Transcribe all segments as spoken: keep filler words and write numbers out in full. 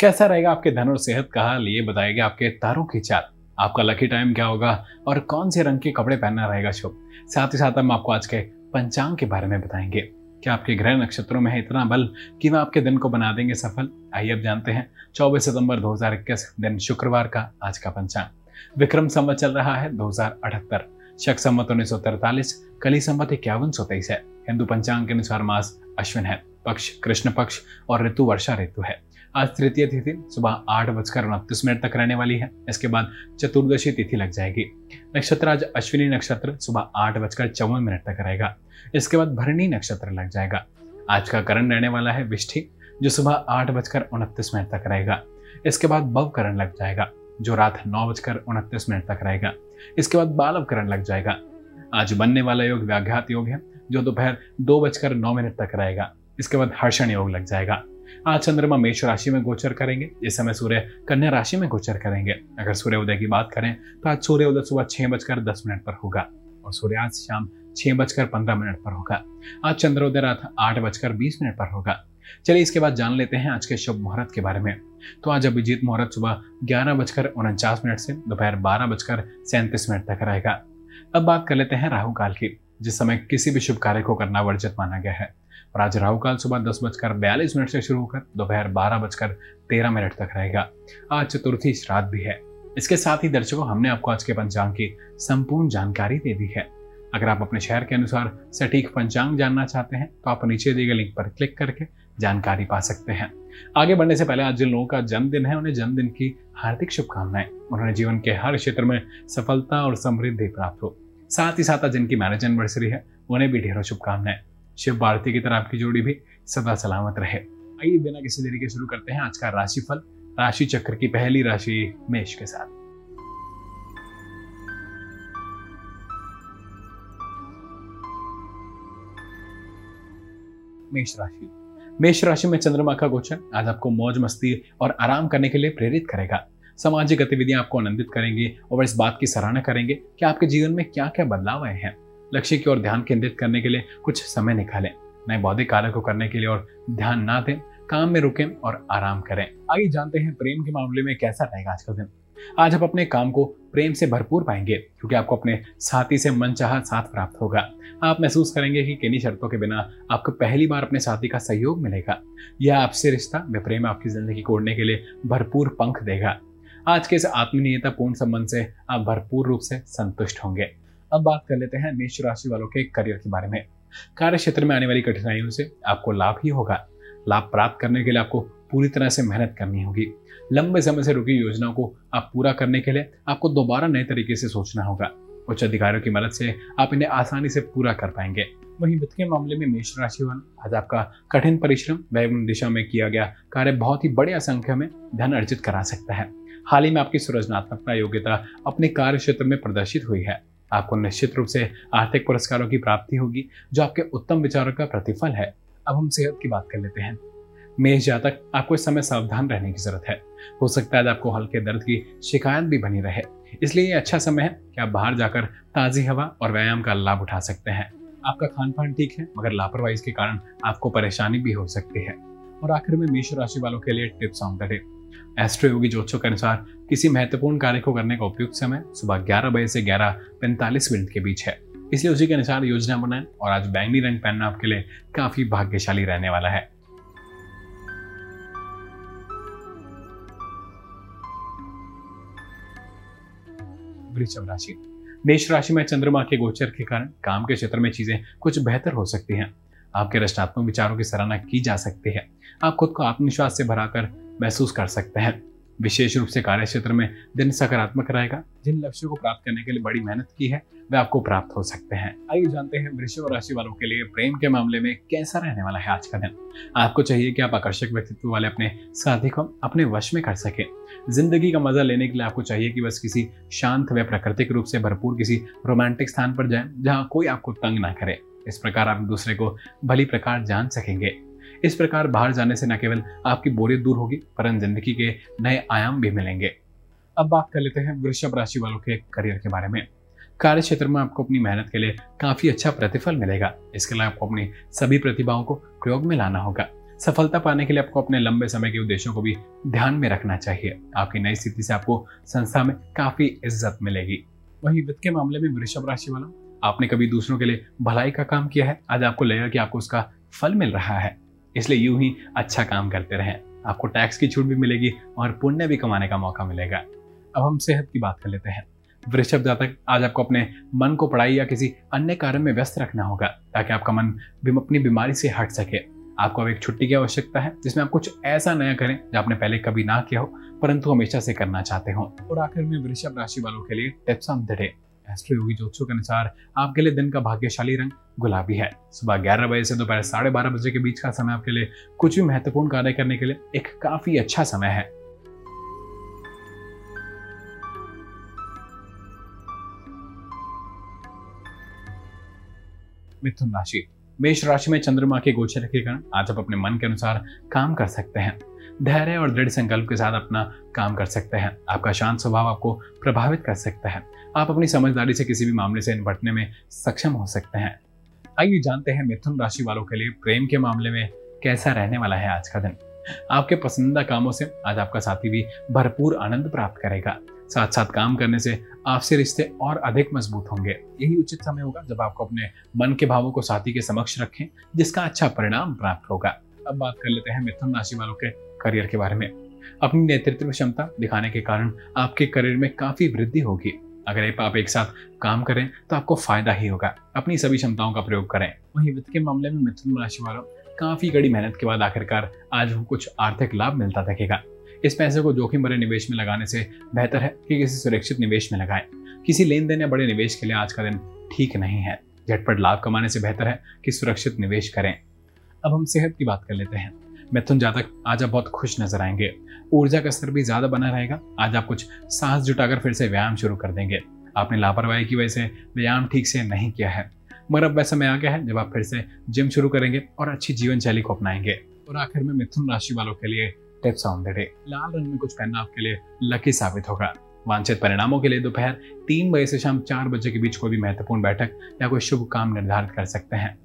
कैसा रहेगा आपके धन और सेहत का हाल, ये बताएगा आपके तारों की चाल, आपका लकी टाइम क्या होगा और कौन से रंग के कपड़े पहनना रहेगा शुभ। साथ ही साथ हम आपको आज के पंचांग के बारे में बताएंगे। क्या आपके ग्रह नक्षत्रों में है इतना बल कि वह आपके दिन को बना देंगे सफल? आइए अब जानते हैं चौबीस सितंबर दो हज़ार इक्कीस दिन शुक्रवार का आज का पंचांग। विक्रम संवत चल रहा है दो हज़ार अठहत्तर, शक संवत उन्नीस सौ तैंतालीस, कली संवत इक्यावन सौ तेईस है। हिंदू पंचांग के अनुसार मास अश्विन है, पक्ष कृष्ण पक्ष और ऋतु वर्षा ऋतु है। आज तृतीय तिथि सुबह आठ बजकर उनतीस मिनट तक रहने वाली है, इसके बाद चतुर्दशी तिथि लग जाएगी। नक्षत्र आज अश्विनी नक्षत्र सुबह आठ बजकर चौवन मिनट तक रहेगा, इसके बाद भरणी नक्षत्र लग जाएगा। आज का करण रहने वाला है विष्टि जो सुबह आठ बजकर उनतीस मिनट तक रहेगा, इसके बाद बव करण लग जाएगा जो रात नौ बजकर उनतीस मिनट तक रहेगा, इसके बाद बालव करण लग जाएगा। आज बनने वाला योग व्याघात योग है जो दोपहर दो बजकर नौ मिनट तक रहेगा, इसके बाद हर्षण योग लग जाएगा। आज चंद्रमा मेष राशि में गोचर करेंगे, इस समय सूर्य कन्या राशि में गोचर करेंगे। अगर सूर्योदय की बात करें तो आज सूर्योदय सुबह छह बजकर दस मिनट पर होगा और सूर्यास्त शाम छह बजकर पंद्रह मिनट पर होगा। आज चंद्रोदय रात आठ बजकर बीस मिनट पर होगा। चलिए इसके बाद जान लेते हैं आज के शुभ मुहूर्त के बारे में। तो आज अभिजीत मुहूर्त सुबह ग्यारह बजकर उनचास मिनट से दोपहर बारह बजकर सैंतीस मिनट तक रहेगा। अब बात कर लेते हैं राहु काल की, जिस समय किसी भी शुभ कार्य को करना वर्जित माना गया है। और आज राहु काल सुबह दस बजकर बयालीस मिनट से शुरू होकर दोपहर बारह बजकर तेरह मिनट तक रहेगा। आज चतुर्थी श्राद्ध भी है। इसके साथ ही दर्शकों, हमने आपको आज के पंचांग की संपूर्ण जानकारी दे दी है। अगर आप अपने शहर के अनुसार सटीक पंचांग जानना चाहते हैं तो आप नीचे दिए गए लिंक पर क्लिक करके जानकारी पा सकते हैं। आगे बढ़ने से पहले आज जिन लोगों का जन्मदिन है उन्हें जन्मदिन की हार्दिक शुभकामनाएं। उन्होंने जीवन के हर क्षेत्र में सफलता और समृद्धि प्राप्त हो। साथ ही साथ जिनकी मैरिज एनिवर्सरी है उन्हें भी ढेरों शुभकामनाएं। शिव भारती की तरह आपकी जोड़ी भी सदा सलामत रहे। आइए बिना किसी देरी के शुरू करते हैं आज का राशिफल। राशि चक्र की पहली राशि मेष के साथ। मेष राशि मेष राशि में चंद्रमा का गोचर आज आपको मौज मस्ती और आराम करने के लिए प्रेरित करेगा। सामाजिक गतिविधियां आपको आनंदित करेंगी और इस बात की सराहना करेंगे कि आपके जीवन में क्या क्या बदलाव आए हैं। लक्ष्य की ओर ध्यान केंद्रित करने के लिए कुछ समय निकालें। नए बौद्धिक कार्य को करने के लिए और ध्यान ना दें, काम में रुकें और आराम करें। आइए जानते हैं प्रेम के मामले में कैसा रहेगा आज का दिन। आज आप अपने काम को प्रेम से भरपूर पाएंगे क्योंकि आपको अपने साथी से मनचाहा साथ प्राप्त होगा। आप महसूस करेंगे कि किन्हीं शर्तों के बिना आपको पहली बार अपने साथी का सहयोग मिलेगा। यह आपसे रिश्ता में प्रेम आपकी जिंदगी को उड़ने के लिए भरपूर पंख देगा। आज के इस आत्मनिर्भरतापूर्ण संबंध से आप भरपूर रूप से संतुष्ट होंगे। अब बात कर लेते हैं मेष राशि वालों के करियर के बारे में। कार्य क्षेत्र में आने वाली कठिनाइयों से आपको लाभ ही होगा। लाभ प्राप्त करने के लिए आपको पूरी तरह से मेहनत करनी होगी। लंबे समय से रुकी योजनाओं को आप पूरा करने के लिए आपको दोबारा नए तरीके से सोचना होगा। उच्च अधिकारियों की मदद से आप इन्हें आसानी से पूरा कर पाएंगे। वहीं वित्त के मामले में मेष राशि वाले, आज आपका कठिन परिश्रम व दिशा में किया गया कार्य बहुत ही बड़ी संख्या में धन अर्जित करा सकता है। हाल ही में आपकी सृजनात्मकता योग्यता अपने कार्य क्षेत्र में प्रदर्शित हुई है। आपको निश्चित रूप से आर्थिक पुरस्कारों की प्राप्ति होगी जो आपके उत्तम विचारों का प्रतिफल है। अब हम सेहत की बात कर लेते हैं। मेष जातक, आपको इस समय सावधान रहने की जरूरत है। हो सकता है आपको हल्के दर्द की शिकायत भी बनी रहे, इसलिए ये अच्छा समय है कि आप बाहर जाकर ताज़ी हवा और व्यायाम का लाभ उठा सकते हैं। आपका खान पान ठीक है मगर लापरवाही के कारण आपको परेशानी भी हो सकती है। और आखिर में मेष राशि वालों के लिए tips on the day. Astroyogi ज्योतिषों के अनुसार किसी महत्वपूर्ण कार्य को करने का उपयुक्त समय सुबह ग्यारह बजे से ग्यारह पैंतालीस मिनट के बीच है, इसलिए उसी के अनुसार योजना बनाएं। और आज बैंगनी रंग पहनना आपके लिए काफी भाग्यशाली रहने वाला है। वृश्चिक राशि मेष राशि में चंद्रमा के गोचर के कारण काम के क्षेत्र में चीजें कुछ बेहतर हो सकती है। आपके रचनात्मक विचारों की सराहना की जा सकती है। आप खुद को आत्मविश्वास से भराकर महसूस कर सकते हैं। विशेष रूप से कार्य क्षेत्र में दिन सकारात्मक रहेगा। जिन लक्ष्यों को प्राप्त करने के लिए बड़ी मेहनत की है वे आपको प्राप्त हो सकते हैं। आइए जानते हैं वृश्चिक राशि वालों के लिए प्रेम के मामले में कैसा रहने वाला है आज का दिन। आपको चाहिए कि आप आकर्षक व्यक्तित्व वाले अपने साथी को अपने वश में कर सकें। जिंदगी का मजा लेने के लिए आपको चाहिए कि बस किसी शांत व प्राकृतिक रूप से भरपूर किसी रोमांटिक स्थान पर जाएं जहां कोई आपको तंग ना करे। इस प्रकार आप दूसरे को भली प्रकार जान सकेंगे। इस प्रकार बाहर जाने से न केवल आपकी बोरियत दूर होगी परंतु जिंदगी के नए आयाम भी मिलेंगे। अब बात कर लेते हैं वृषभ राशि वालों के करियर के बारे में। कार्य क्षेत्र में आपको अपनी मेहनत के लिए काफी अच्छा प्रतिफल मिलेगा। इसके लिए आपको अपनी सभी प्रतिभाओं को प्रयोग में लाना होगा। सफलता पाने के लिए आपको अपने लंबे समय के उद्देश्यों को भी ध्यान में रखना चाहिए। आपकी नई स्थिति से आपको संस्था में काफी इज्जत मिलेगी। वहीं वित्त के मामले में वृषभ राशि वाला, आपने कभी दूसरों के लिए भलाई का काम किया है, आज आपको लगेगा कि आपको उसका फल मिल रहा है, इसलिए यूं ही अच्छा काम करते रहें। आपको टैक्स की छूट भी मिलेगी और पुण्य भी कमाने का मौका मिलेगा। अब हम सेहत की बात कर लेते हैं। वृषभ जातक, आज आपको अपने मन को पढ़ाई या किसी अन्य कार्य में व्यस्त रखना होगा ताकि आपका मन अपनी बीमारी से हट सके। आपको अब एक छुट्टी की आवश्यकता है जिसमें आप कुछ ऐसा नया करें जो आपने पहले कभी ना किया हो परंतु हमेशा से करना चाहते हो। और आखिर में वृषभ राशि वालों के लिए tips of the day. Astroyogi ज्योतिषों के अनुसार आपके लिए दिन का भाग्यशाली रंग गुलाबी है। सुबह ग्यारह बजे से दोपहर साढ़े बारह बजे के बीच का समय आपके लिए कुछ भी महत्वपूर्ण कार्य करने के लिए एक काफी अच्छा समय है। मिथुन राशि। मेष राशि में चंद्रमा के गोचर के कारण आज आप अपने मन के अनुसार काम कर सकते हैं। धैर्य और दृढ़ संकल्प के साथ अपना काम कर सकते हैं। आपका शांत स्वभाव आपको प्रभावित कर सकता है। आप अपनी समझदारी से किसी भी मामले से निपटने में सक्षम हो सकते हैं। आइए जानते हैं मिथुन राशि वालों के लिए प्रेम के मामले में कैसा रहने वाला है आज का दिन। आपके पसंदीदा कामों से आज आपका साथी भी भरपूर आनंद प्राप्त करेगा। साथ साथ काम करने से आपसे रिश्ते और अधिक मजबूत होंगे। यही उचित समय होगा जब आपको अपने मन के भावों को साथी के समक्ष रखें जिसका अच्छा परिणाम प्राप्त होगा। अब बात कर लेते हैं मिथुन राशि वालों के करियर के बारे में। अपनी नेतृत्व क्षमता दिखाने के कारण आपके करियर में काफी वृद्धि होगी। अगर आप एक साथ काम करें तो आपको फायदा ही होगा। अपनी सभी क्षमताओं का प्रयोग करें। वहीं वित्त के मामले में मिथुन राशि वालों, काफी कड़ी मेहनत के बाद आखिरकार आज वो कुछ आर्थिक लाभ मिलता दिखेगा। इस पैसे को जोखिम भरे निवेश में लगाने से बेहतर है कि किसी सुरक्षित निवेश में लगाएं। किसी लेन देन या बड़े निवेश के लिए आज का दिन ठीक नहीं है। झटपट लाभ कमाने से बेहतर है कि सुरक्षित निवेश करें। अब हम सेहत की बात कर लेते हैं। मिथुन जातक, आज आप बहुत खुश नजर आएंगे। ऊर्जा का स्तर भी ज्यादा बना रहेगा। आज आप कुछ सांस जुटाकर फिर से व्यायाम शुरू कर देंगे। आपने लापरवाही की वजह से व्यायाम ठीक से नहीं किया है, मगर अब वैसा समय आ गया है जब आप फिर से जिम शुरू करेंगे और अच्छी जीवन शैली को अपनाएंगे। और आखिर में मिथुन राशि वालों के लिए टिप्स ऑन द डे। लाल रंग में कुछ पहनना आपके लिए लकी साबित होगा। वांछित परिणामों के लिए दोपहर तीन बजे से शाम चार बजे के बीच कोई भी महत्वपूर्ण बैठक या कोई शुभ काम निर्धारित कर सकते हैं।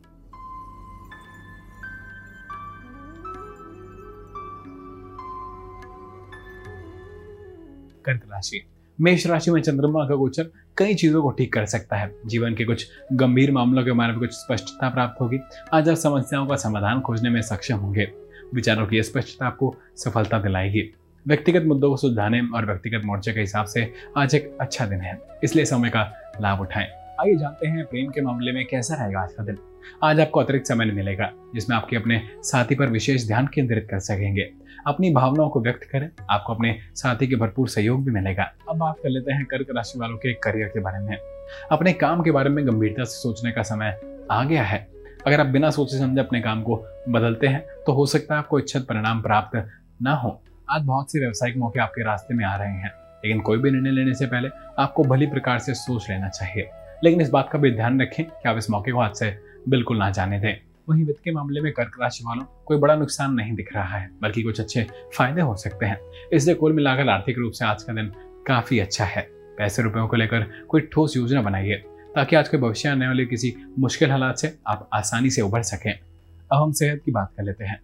कर्क राशि। मेष राशि में चंद्रमा का गोचर कई चीजों को ठीक कर सकता है। जीवन के कुछ गंभीर मामलों के बारे में कुछ स्पष्टता प्राप्त होगी। आज आप समस्याओं का समाधान खोजने में सक्षम होंगे। विचारों की स्पष्टता आपको सफलता दिलाएगी। व्यक्तिगत मुद्दों को सुलझाने और व्यक्तिगत मोर्चे के हिसाब से आज एक अच्छा दिन है, इसलिए समय का लाभ उठाएं। आइए जानते हैं प्रेम के मामले में कैसा रहेगा आज का दिन। आज आपको अतिरिक्त समय मिलेगा जिसमें आपके अपने साथी पर विशेष ध्यान केंद्रित कर सकेंगे। अपनी भावनाओं को व्यक्त करें। आपको अपने साथी के भरपूर सहयोग भी मिलेगा। अब बात कर लेते हैं कर्क राशि वालों के करियर के बारे में। अपने काम के बारे में गंभीरता से सोचने का समय आ गया है। अगर आप बिना सोचे समझे अपने काम को बदलते हैं तो हो सकता है आपको इच्छित परिणाम प्राप्त ना हो। आज बहुत से व्यावसायिक मौके आपके रास्ते में आ रहे हैं, लेकिन कोई भी निर्णय लेने से पहले आपको भली प्रकार से सोच लेना चाहिए। लेकिन इस बात का भी ध्यान रखें कि आप इस मौके को हाथ से बिल्कुल ना जाने दें। वहीं वित्त के मामले में कर्क राशि वालों, कोई बड़ा नुकसान नहीं दिख रहा है बल्कि कुछ अच्छे फायदे हो सकते हैं। इसलिए कुल मिलाकर आर्थिक रूप से आज का दिन काफी अच्छा है। पैसे रुपयों को लेकर कोई ठोस योजना बनाइए ताकि आज के भविष्य आने वाले किसी मुश्किल हालात से आप आसानी से उभर सकें। अब हम सेहत की बात कर लेते हैं।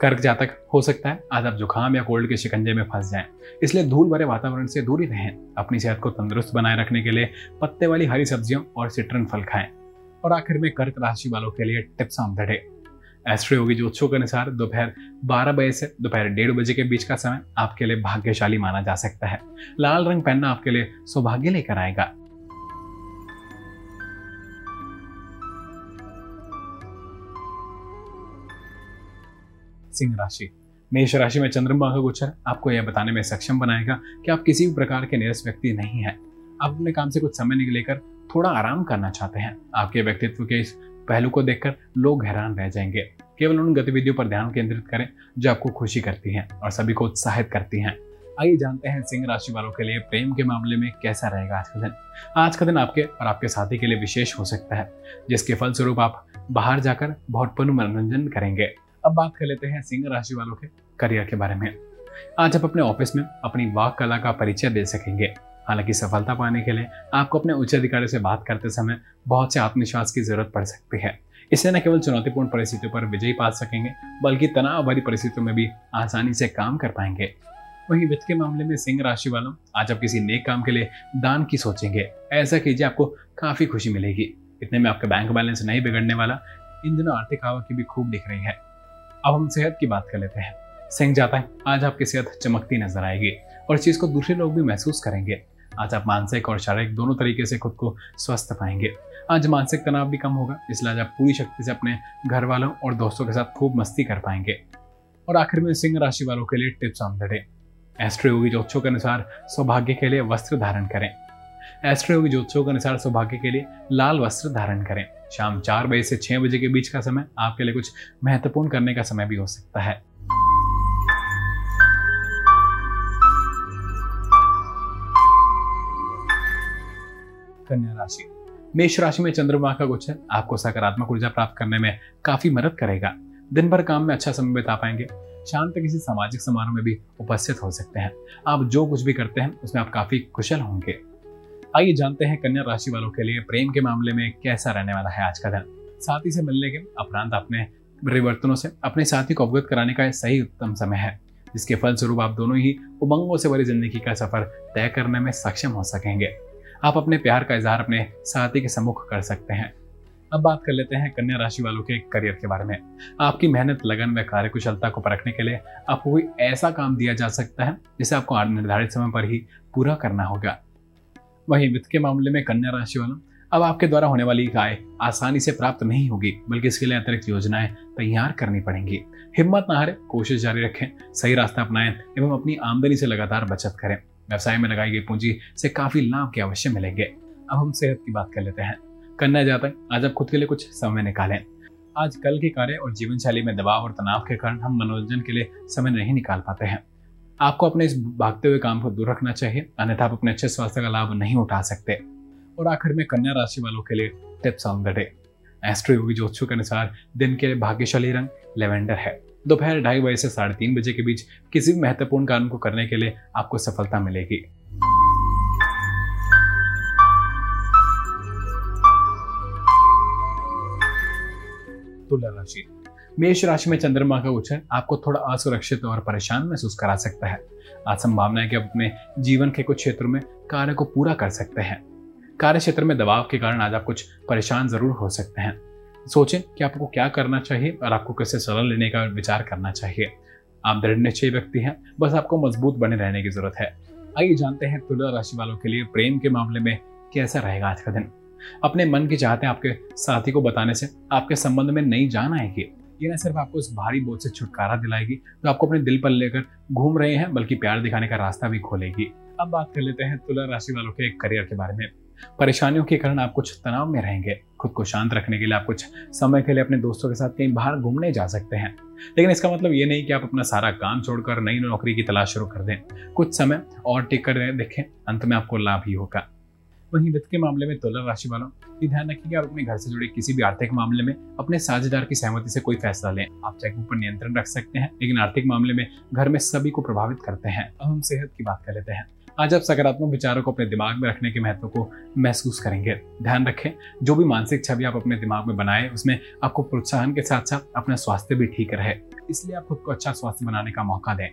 कर्क जातक, हो सकता है आज आप जुकाम या कोल्ड के शिकंजे में फंस जाएं, इसलिए धूल भरे वातावरण से दूरी रहें। अपनी सेहत को तंदुरुस्त बनाए रखने के लिए पत्ते वाली हरी सब्जियों और सिट्रन फल खाएं। और आखिर में कर्क राशि वालों के लिए tips on the day. Astroyogi ज्योतिषों के अनुसार दोपहर बारह बजे से दोपहर डेढ़ बजे के बीच का समय आपके लिए भाग्यशाली माना जा सकता है। लाल रंग पहनना आपके लिए सौभाग्य लेकर आएगा। सिंह राशि। मेष राशि में चंद्रमा का गोचर आपको यह बताने में सक्षम बनाएगा कि आप किसी भी प्रकार के नीरस व्यक्ति नहीं हैं। आप अपने काम से कुछ समय लेकर थोड़ा आराम करना चाहते हैं। आपके व्यक्तित्व के इस पहलू को देखकर लोग हैरान रह जाएंगे। केवल उन गतिविधियों पर ध्यान केंद्रित करें जो आपको खुशी करती हैं और सभी को उत्साहित करती हैं। आइए जानते हैं सिंह राशि वालों के लिए प्रेम के मामले में कैसा रहेगा आज का दिन। आज का दिन आपके और आपके साथी के लिए विशेष हो सकता है, जिसके फलस्वरूप आप बाहर जाकर बहुत पूर्ण मनोरंजन करेंगे। अब बात कर लेते हैं सिंह राशि वालों के करियर के बारे में। आज आप अपने ऑफिस में अपनी वाक कला का परिचय दे सकेंगे। हालांकि सफलता पाने के लिए आपको अपने उच्च अधिकारी से बात करते समय बहुत से आत्मविश्वास की जरूरत पड़ सकती है। इससे न केवल चुनौतीपूर्ण परिस्थितियों पर विजय पा सकेंगे बल्कि तनाव भरी परिस्थितियों में भी आसानी से काम कर पाएंगे। वहीं वित्त के मामले में सिंह राशि वालों, आज आप किसी नेक काम के लिए दान की सोचेंगे, ऐसा कीजिए, आपको काफी खुशी मिलेगी। इतने में आपका बैंक बैलेंस नहीं बिगड़ने वाला। इन दिनों आर्थिक आवक की भी खूब दिख रही है। अब हम सेहत की बात कर लेते हैं। सिंह जातक, आज आपकी सेहत चमकती नजर आएगी और चीज को दूसरे लोग भी महसूस करेंगे। आज आप मानसिक और शारीरिक दोनों तरीके से खुद को स्वस्थ पाएंगे। आज मानसिक तनाव भी कम होगा, इसलिए आज आप पूरी शक्ति से अपने घर वालों और दोस्तों के साथ खूब मस्ती कर पाएंगे। और आखिर में सिंह राशि वालों के लिए tips on the day. Astroyogi ज्योतिषों के अनुसार सौभाग्य के लिए वस्त्र धारण करें। एस्ट्रोयोगी ज्योतिषों के अनुसार सौभाग्य के लिए लाल वस्त्र धारण करें। शाम चार बजे से छह बजे के बीच का समय आपके लिए कुछ महत्वपूर्ण करने का समय भी हो सकता है। कन्या राशि। मेष राशि में चंद्रमा का गोचर आपको सकारात्मक ऊर्जा प्राप्त करने में काफी मदद करेगा। दिन भर काम में अच्छा समय बिता पाएंगे। शाम तक किसी सामाजिक समारोह में भी उपस्थित हो सकते हैं। आप जो कुछ भी करते हैं उसमें आप काफी कुशल होंगे। आइए जानते हैं कन्या राशि वालों के लिए प्रेम के मामले में कैसा रहने वाला है आज का दिन। साथी से मिलने के उपरांत अपने परिवर्तनों से अपने साथी को अवगत कराने का सही उत्तम समय है, जिसके फलस्वरूप आप दोनों ही उमंगों से भरी जिंदगी का सफर तय करने में सक्षम हो सकेंगे। आप अपने प्यार का इजहार अपने साथी के सम्मुख कर सकते हैं। अब बात कर लेते हैं कन्या राशि वालों के करियर के बारे में। आपकी मेहनत, लगन व कार्यकुशलता को परखने के लिए आपको कोई ऐसा काम दिया जा सकता है जिसे आपको निर्धारित समय पर ही पूरा करना होगा। वहीं वित्त के मामले में कन्या राशि वालों, अब आपके द्वारा होने वाली आय आसानी से प्राप्त नहीं होगी, बल्कि इसके लिए अतिरिक्त योजनाएं तैयार करनी पड़ेंगी। हिम्मत न हारें, कोशिश जारी रखें, सही रास्ता अपनाएं एवं अपनी आमदनी से लगातार बचत करें। व्यवसाय में लगाई गई पूंजी से काफी लाभ के अवश्य मिलेंगे। अब हम सेहत की बात कर लेते हैं। कन्या जातक, आज आप खुद के लिए कुछ समय निकालें। आज कल के कार्य और जीवन शैली में दबाव और तनाव के कारण हम मनोरंजन के लिए समय नहीं निकाल पाते हैं। आपको अपने इस भागते हुए काम को दूर रखना चाहिए, अन्यथा आप अपने अच्छे स्वास्थ्य का लाभ नहीं उठा सकते। और आखिर में कन्या राशि वालों के लिए tips on the day. Astroyogi ज्योतिषों के अनुसार दिन के लिए भाग्यशाली रंग लेवेंडर है। दोपहर ढाई बजे से साढ़े तीन बजे के बीच किसी भी महत्वपूर्ण काम को करने के लिए आपको सफलता मिलेगी। तुला राशि। मेष राशि में चंद्रमा का गोचर आपको थोड़ा असुरक्षित और परेशान महसूस करा सकता है। आज संभावना है कि आप अपने जीवन के कुछ क्षेत्रों में कार्य को पूरा कर सकते हैं। कार्य क्षेत्र में दबाव के कारण आज आप कुछ परेशान जरूर हो सकते हैं। सोचें कि आपको क्या करना चाहिए और आपको कैसे सलाह लेने का विचार करना चाहिए। आप दृढ़ निश्चयी व्यक्ति हैं, बस आपको मजबूत बने रहने की जरूरत है। आइए जानते हैं तुला राशि वालों के लिए प्रेम के मामले में कैसा रहेगा आज का दिन। अपने मन की चाहते आपके साथी को बताने से आपके संबंध में नई जान आएगी। ये न सिर्फ आपको इस भारी बोझ से छुटकारा दिलाएगी तो आपको अपने दिल पर लेकर घूम रहे हैं, बल्कि प्यार दिखाने का रास्ता भी खोलेगी। अब बात कर लेते हैं तुला राशि वालों के करियर के बारे में। परेशानियों के कारण आप कुछ तनाव में रहेंगे। खुद को शांत रखने के लिए आप कुछ समय के लिए अपने दोस्तों के साथ कहीं बाहर घूमने जा सकते हैं, लेकिन इसका मतलब ये नहीं कि आप अपना सारा काम छोड़कर नई नौकरी की तलाश शुरू कर दें। कुछ समय और टिक कर देखें, अंत में आपको लाभ ही होगा। वहीं वित्त के मामले में तुला राशि वालों, ये ध्यान रखिए कि आप अपने घर से जुड़े किसी भी आर्थिक मामले में अपने साझेदार की सहमति से कोई फैसला लें। आप चेकबुक पर नियंत्रण रख सकते हैं, लेकिन आर्थिक मामले में घर में सभी को प्रभावित करते हैं। अब हम सेहत की बात कर लेते हैं। आज आप सकारात्मक विचारों को अपने दिमाग में रखने के महत्व को महसूस करेंगे। ध्यान रखें, जो भी मानसिक छवि आप अपने दिमाग में बनाए उसमें आपको प्रोत्साहन के साथ साथ अपना स्वास्थ्य भी ठीक रहे, इसलिए आप खुद को अच्छा स्वास्थ्य बनाने का मौका दें।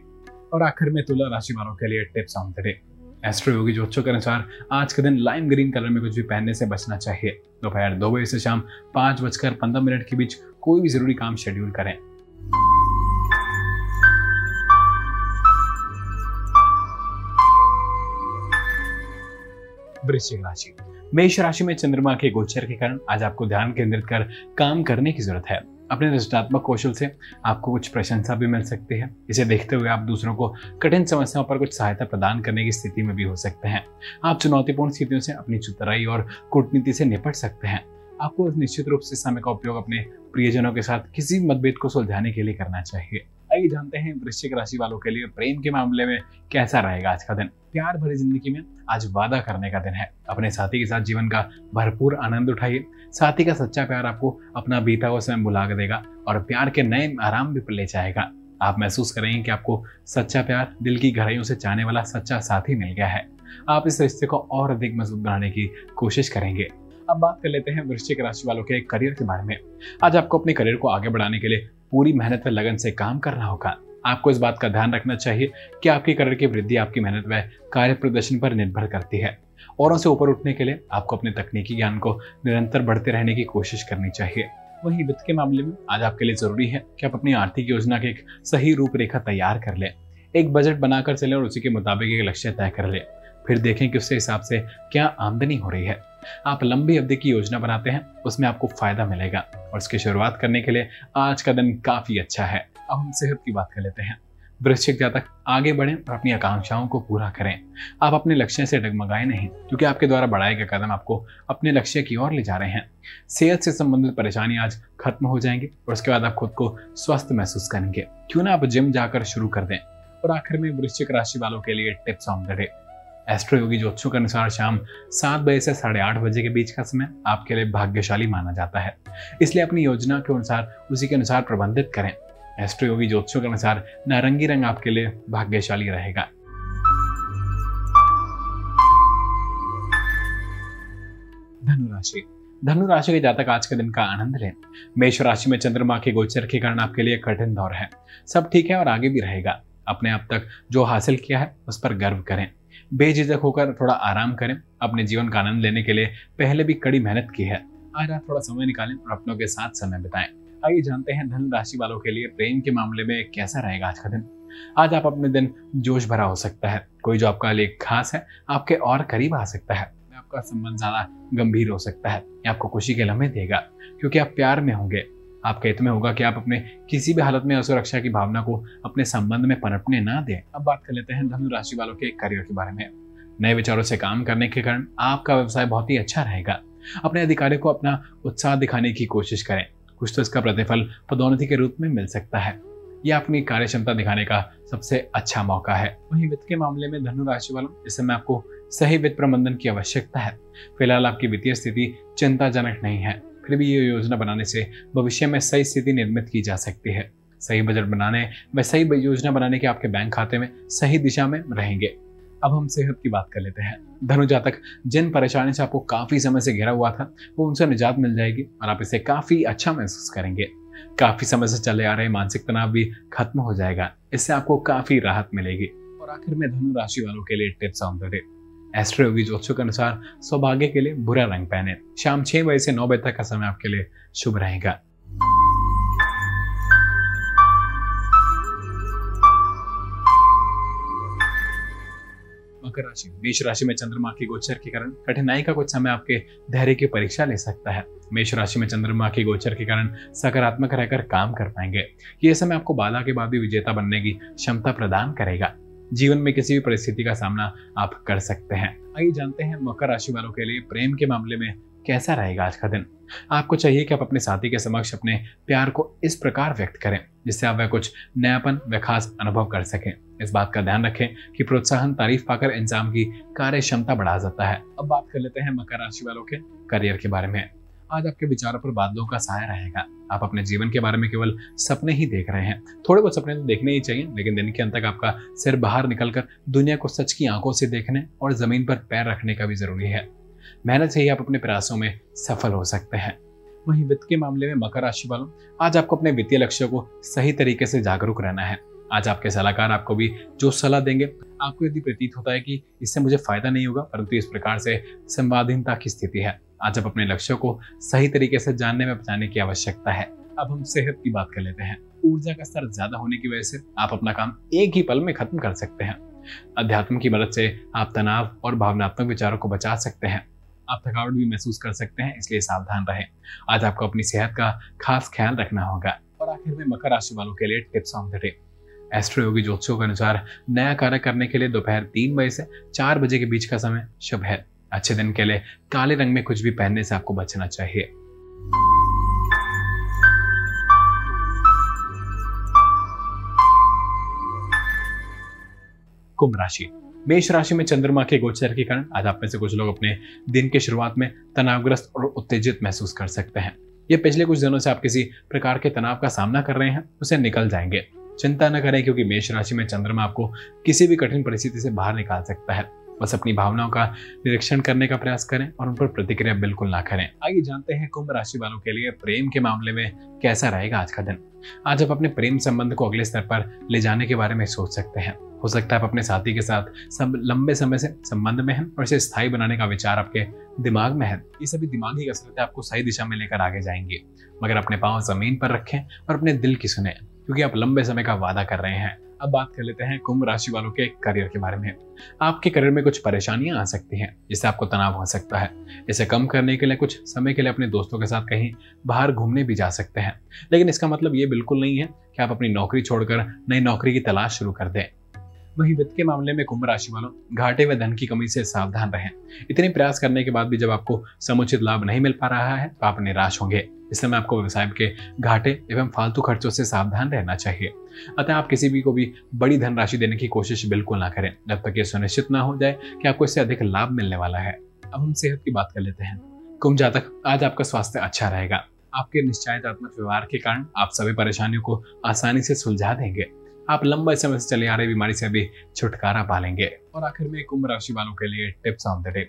और आखिर में तुला राशि वालों के लिए tips on the day. Astroyogi ज्योतिषों के अनुसार आज के दिन लाइम ग्रीन कलर में कुछ भी पहनने से बचना चाहिए। दोपहर दो बजे से शाम पाँच बजकर पंद्रह मिनट के बीच कोई भी जरूरी काम शेड्यूल करें। वृश्चिक राशि। मेष राशि में चंद्रमा के गोचर के कारण आज आपको ध्यान केंद्रित कर काम करने की जरूरत है। अपने रचनात्मक कौशल से आपको कुछ प्रशंसा भी मिल सकती है। इसे देखते हुए आप दूसरों को कठिन समस्याओं पर कुछ सहायता प्रदान करने की स्थिति में भी हो सकते हैं। आप चुनौतीपूर्ण स्थितियों से अपनी चतुराई और कूटनीति से निपट सकते हैं। आपको निश्चित रूप से समय का उपयोग अपने प्रियजनों के साथ किसी मतभेद को सुलझाने के लिए करना चाहिए। आइए जानते हैं वृश्चिक राशि वालों के लिए प्रेम के मामले में कैसा रहेगा आज का दिन। प्यार भरी जिंदगी में आज वादा करने का दिन है। अपने साथी के साथ जीवन का भरपूर आनंद उठाइए। साथी का सच्चा प्यार आपको अपना बीता हुआ समय भुला देगा और प्यार के नए आराम भी ले जाएगा। आप महसूस करेंगे कि आपको सच्चा प्यार, दिल की गहराइयों से चाहने वाला सच्चा साथी मिल गया है। आप इस रिश्ते को और अधिक मजबूत बनाने की कोशिश करेंगे। अब बात कर लेते हैं वृश्चिक राशि वालों के करियर के बारे में। आज आपको अपने करियर को आगे बढ़ाने के लिए पूरी मेहनत व लगन से काम करना होगा। आपको इस बात का ध्यान रखना चाहिए कि आपके करियर की वृद्धि आपकी मेहनत व कार्य प्रदर्शन पर निर्भर करती है। औरों से ऊपर उठने के लिए आपको अपने तकनीकी ज्ञान को निरंतर बढ़ते रहने की कोशिश करनी चाहिए। वहीं वित्त के मामले में आज आपके लिए जरूरी है कि आप अपनी आर्थिक योजना की एक सही रूपरेखा तैयार कर लें, एक बजट बनाकर चलें और उसी के मुताबिक एक लक्ष्य तय कर लें। फिर देखें कि उसके हिसाब से क्या आमदनी हो रही है। आप लंबी अवधि की योजना बनाते हैं, उसमें आपको फायदा मिलेगा और इसकी शुरुआत करने के लिए आज का दिन काफी अच्छा है। अब हम सेहत की बात कर लेते हैं। वृश्चिक जातक आगे बढ़ें और अपनी आकांक्षाओं को पूरा करें। आप अपने लक्ष्य से डगमगाएं नहीं, क्योंकि आपके द्वारा बढ़ाए गए कदम आपको अपने लक्ष्य की ओर ले जा रहे हैं। सेहत से संबंधित परेशानी आज खत्म हो जाएंगी और उसके बाद आप खुद को स्वस्थ महसूस करेंगे। क्यों ना आप जिम जाकर शुरू कर दें। और आखिर में वृश्चिक राशि वालों के लिए tips on the day. Astroyogi ज्योतिषों के अनुसार शाम सात बजे से साढ़े आठ बजे के बीच का समय आपके लिए भाग्यशाली माना जाता है, इसलिए अपनी योजना के अनुसार उसी के अनुसार प्रबंधित करें। एस्ट्रो योगी ज्योतिषों के अनुसार नारंगी रंग आपके लिए भाग्यशाली रहेगा। धनु राशि। धनु राशि के जातक आज के दिन का आनंद लें। मेष राशि में चंद्रमा के गोचर के कारण आपके लिए कठिन दौर है। सब ठीक है और आगे भी रहेगा। अपने अब तक जो हासिल किया है उस पर गर्व करें। बेझिझक होकर थोड़ा आराम करें। अपने जीवन का आनंद लेने के लिए पहले भी कड़ी मेहनत की है। आज आप थोड़ा समय निकालें और अपनों के साथ समय बिताएं। आइए जानते हैं धनु राशि वालों के लिए प्रेम के मामले में कैसा रहेगा आज का दिन। आज आप अपने दिन जोश भरा हो सकता है। कोई जो आपका लिए खास है आपके और करीब आ सकता है। आपका संबंध ज्यादा गंभीर हो सकता है, आपको खुशी के लम्हे देगा क्योंकि आप प्यार में होंगे। आपके हित में होगा कि आप अपने किसी भी हालत में असुरक्षा की भावना को अपने संबंध में पनपने ना दें। अब बात कर लेते हैं धनु राशि वालों के करियर के बारे में। नए विचारों से काम करने के कारण आपका व्यवसाय बहुत ही अच्छा रहेगा। अपने अधिकारियों को अपना उत्साह दिखाने की कोशिश करें। कुछ तो इसका प्रतिफल पदोन्नति के रूप में मिल सकता है। यह अपनी कार्य क्षमता दिखाने का सबसे अच्छा मौका है। वहीं वित्त के मामले में धनु राशि वालों, इस समय आपको सही वित्त प्रबंधन की आवश्यकता है। फिलहाल आपकी वित्तीय स्थिति चिंताजनक नहीं है, फिर भी ये योजना बनाने से भविष्य में सही स्थिति निर्मित की जा सकती है। सही बजट बनाने व सही योजना बनाने के आपके बैंक खाते में सही दिशा में रहेंगे। अब हम सेहत की बात कर लेते हैं। धनु जातक, जिन परेशानी से आपको काफी समय से घिरा हुआ था वो उनसे निजात मिल जाएगी और आप इसे काफी अच्छा महसूस करेंगे। काफी समय से चले आ रहे मानसिक तनाव भी खत्म हो जाएगा, इससे आपको काफी राहत मिलेगी। और आखिर में धनु राशि वालों के लिए tips on the day. Astroyogi ज्योतिषों के अनुसार सौभाग्य के लिए बुरा रंग पहने। शाम छह बजे से नौ बजे तक का समय आपके लिए शुभ रहेगा। मकर राशि। मेष राशि में चंद्रमा के गोचर के कारण कठिनाई का कुछ समय आपके धैर्य की परीक्षा ले सकता है। मेष राशि में चंद्रमा के गोचर के कारण सकारात्मक रहकर काम कर पाएंगे। यह समय आपको बाधा के बाद भी विजेता बनने की क्षमता प्रदान करेगा। जीवन में किसी भी परिस्थिति का सामना आप कर सकते हैं। आइए जानते हैं मकर राशि वालों के लिए प्रेम के मामले में कैसा रहेगा आज का दिन। आपको चाहिए कि आप अपने साथी के समक्ष अपने प्यार को इस प्रकार व्यक्त करें जिससे आप वह कुछ नयापन व खास अनुभव कर सकें। इस बात का ध्यान रखें कि प्रोत्साहन तारीफ पाकर इंसान की कार्य क्षमता बढ़ा जाता है। अब बात कर लेते हैं मकर राशि वालों के करियर के बारे में। आज आपके विचारों पर बादलों का साया रहेगा। आप अपने जीवन के बारे में केवल सपने ही देख रहे हैं। थोड़े बहुत सपने तो देखने ही चाहिए, लेकिन दिन के अंत तक आपका सिर बाहर निकलकर दुनिया को सच की आंखों से देखने और जमीन पर पैर रखने का भी जरूरी है। मेहनत से ही आप अपने प्रयासों में सफल हो सकते हैं। वहीं वित्त के मामले में मकर राशि वालों, आज आपको अपने वित्तीय लक्ष्यों को सही तरीके से जागरूक रहना है। आज आपके सलाहकार आपको भी जो सलाह देंगे, आपको यदि प्रतीत होता है कि इससे मुझे फायदा नहीं होगा, परंतु इस प्रकार से संवादहीनता की स्थिति है। आज आप अपने लक्ष्यों को सही तरीके से जानने में बचाने की आवश्यकता है। अब हम सेहत की बात कर लेते हैं। ऊर्जा का स्तर ज्यादा होने की वजह से आप अपना काम एक ही पल में खत्म कर सकते हैं। अध्यात्म की मदद से आप तनाव और भावनात्मक विचारों को बचा सकते हैं। आप थकावट भी महसूस कर सकते हैं, इसलिए सावधान रहें। आज आपको अपनी सेहत का खास ख्याल रखना होगा। और आखिर में मकर राशि वालों के लिए tips on the day. Astroyogi ज्योतिषों के अनुसार नया कार्य करने के लिए दोपहर तीन बजे से चार बजे के बीच का समय शुभ है। अच्छे दिन के लिए काले रंग में कुछ भी पहनने से आपको बचना चाहिए। कुंभ राशि। मेष राशि में चंद्रमा के गोचर के कारण आज आप में से कुछ लोग अपने दिन के शुरुआत में तनावग्रस्त और उत्तेजित महसूस कर सकते हैं। ये पिछले कुछ दिनों से आप किसी प्रकार के तनाव का सामना कर रहे हैं, उसे निकल जाएंगे। चिंता न करें क्योंकि मेष राशि में चंद्रमा आपको किसी भी कठिन परिस्थिति से बाहर निकाल सकता है। बस अपनी भावनाओं का निरीक्षण करने का प्रयास करें और उन पर प्रतिक्रिया बिल्कुल ना करें। आइए जानते हैं कुंभ राशि वालों के लिए प्रेम के मामले में कैसा रहेगा आज का दिन। आज आप अपने प्रेम संबंध को अगले स्तर पर ले जाने के बारे में सोच सकते हैं। हो सकता है आप अपने साथी के साथ सब लंबे समय से संबंध में हैं और इसे स्थायी बनाने का विचार आपके दिमाग में है। ये सभी दिमागी कसरतें आपको सही दिशा में लेकर आगे जाएंगे, मगर अपने पांव जमीन पर रखें और अपने दिल की सुने, क्योंकि आप लंबे समय का वादा कर रहे हैं। अब बात कर लेते हैं कुंभ राशि वालों के करियर के बारे में। आपके करियर में कुछ परेशानियां आ सकती हैं जिससे आपको तनाव हो सकता है। इसे कम करने के लिए कुछ समय के लिए अपने दोस्तों के साथ कहीं बाहर घूमने भी जा सकते हैं, लेकिन इसका मतलब ये बिल्कुल नहीं है कि आप अपनी नौकरी छोड़कर नई नौकरी की तलाश शुरू कर दें। वहीं वित्त के मामले में कुंभ राशि वालों घाटे व धन की कमी से सावधान रहें। इतने प्रयास करने के बाद भी जब आपको समुचित लाभ नहीं मिल पा रहा है तो आप निराश होंगे। इस समय आपको व्यवसाय के घाटे एवं फालतू खर्चों से सावधान रहना चाहिए। अतः आप किसी भी को भी बड़ी धनराशि देने की कोशिश बिल्कुल ना करें जब तक यह सुनिश्चित ना हो जाए कि आपको इससे अधिक लाभ मिलने वाला है। अब हम सेहत की बात कर लेते हैं। कुंभ जातक, आज आपका स्वास्थ्य अच्छा रहेगा। आपके निश्चयात्मक व्यवहार के कारण आप सभी परेशानियों को आसानी से सुलझा देंगे। आप लंबे समय से चले आ रही बीमारी से भी छुटकारा पा लेंगे। और आखिर में कुंभ राशि वालों के लिए tips on the day.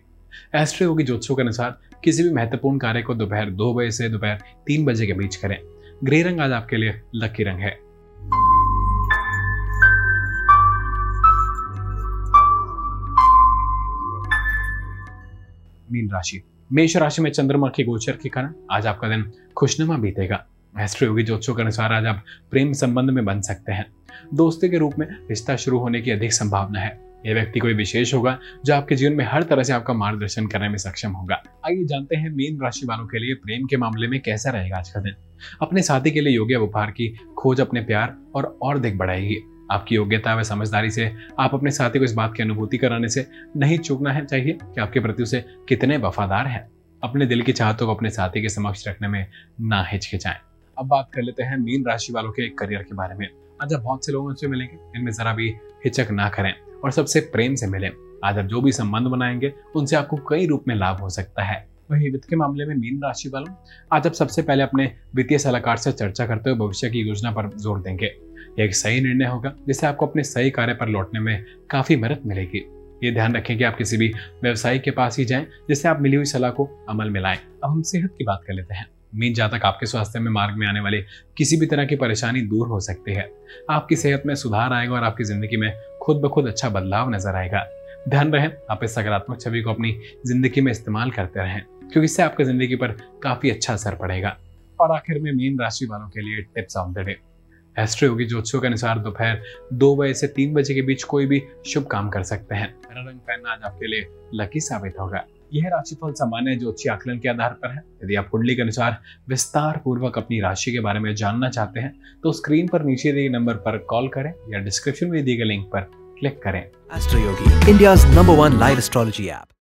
Astroyogi ज्योतिषों के अनुसार किसी भी महत्वपूर्ण कार्य को दोपहर दो बजे से दोपहर तीन बजे के बीच करें। ग्रे रंग आज आपके लिए लकी रंग है। मीन राशि। मेष राशि में चंद्रमा के गोचर के कारण आज आपका दिन खुशनुमा बीतेगा। एस्ट्रो योगी ज्योतिषों के अनुसार आज आप प्रेम संबंध में बन सकते हैं। दोस्ती के रूप में रिश्ता शुरू होने की अधिक संभावना है। यह व्यक्ति कोई विशेष होगा जो आपके जीवन में हर तरह से आपका मार्गदर्शन करने में सक्षम होगा। आइए जानते हैं मीन राशि वालों के लिए प्रेम के मामले में कैसा रहेगा आज का दिन। अपने साथी के लिए योग्य उपहार की खोज अपने प्यार और और अधिक बढ़ाएगी। आपकी योग्यता व समझदारी से आप अपने साथी को इस बात की अनुभूति कराने से नहीं चूकना है चाहिए कि आपके प्रति उसे कितने वफादार हैं। अपने दिल की चाहतों को अपने साथी के समक्ष रखने में ना हिचकिचाएं। अब बात कर लेते हैं मीन राशि वालों के करियर के बारे में। आज आप बहुत से लोगों से मिलेंगे, इनमें जरा भी हिचक ना करें और सबसे प्रेम से मिलें। आज आप जो भी संबंध बनाएंगे उनसे आपको कई रूप में लाभ हो सकता है। वहीं वित्त के मामले में मीन राशि वालों, आज आप सबसे पहले अपने वित्तीय सलाहकार से चर्चा करते हुए भविष्य की योजना पर जोर देंगे। यह एक सही निर्णय होगा जिससे आपको अपने सही कार्य पर लौटने में काफी मदद मिलेगी। ये ध्यान रखें कि आप किसी भी व्यवसायी के पास ही जाएं जिससे आप मिली हुई सलाह को अमल में लाएं। अब हम सेहत की बात कर लेते हैं। मीन जातक, आपके स्वास्थ्य में मार्ग में आने वाले किसी भी तरह की परेशानी दूर हो सकती है। आपकी सेहत में सुधार आएगा और आपकी जिंदगी में खुद ब खुद अच्छा बदलाव नजर आएगा। ध्यान रहे आप इस सकारात्मक छवि को अपनी जिंदगी में इस्तेमाल करते रहें, क्योंकि इससे आपकी जिंदगी पर काफी अच्छा असर पड़ेगा। और आखिर में मीन राशि वालों के लिए tips of the day. Astroyogi ज्योतिषों के अनुसार दोपहर दो बजे से तीन बजे के बीच कोई भी शुभ काम कर सकते हैं। हरा रंग पहनना आज आपके लिए लकी साबित होगा। यह राशिफल सामान्य ज्योतिषीय आकलन के आधार पर है। यदि आप कुंडली के अनुसार विस्तार पूर्वक अपनी राशि के बारे में जानना चाहते हैं तो स्क्रीन पर नीचे दिए नंबर पर कॉल करें या डिस्क्रिप्शन में दिए गए लिंक पर क्लिक करें। Astroyogi, India's number one live astrology app.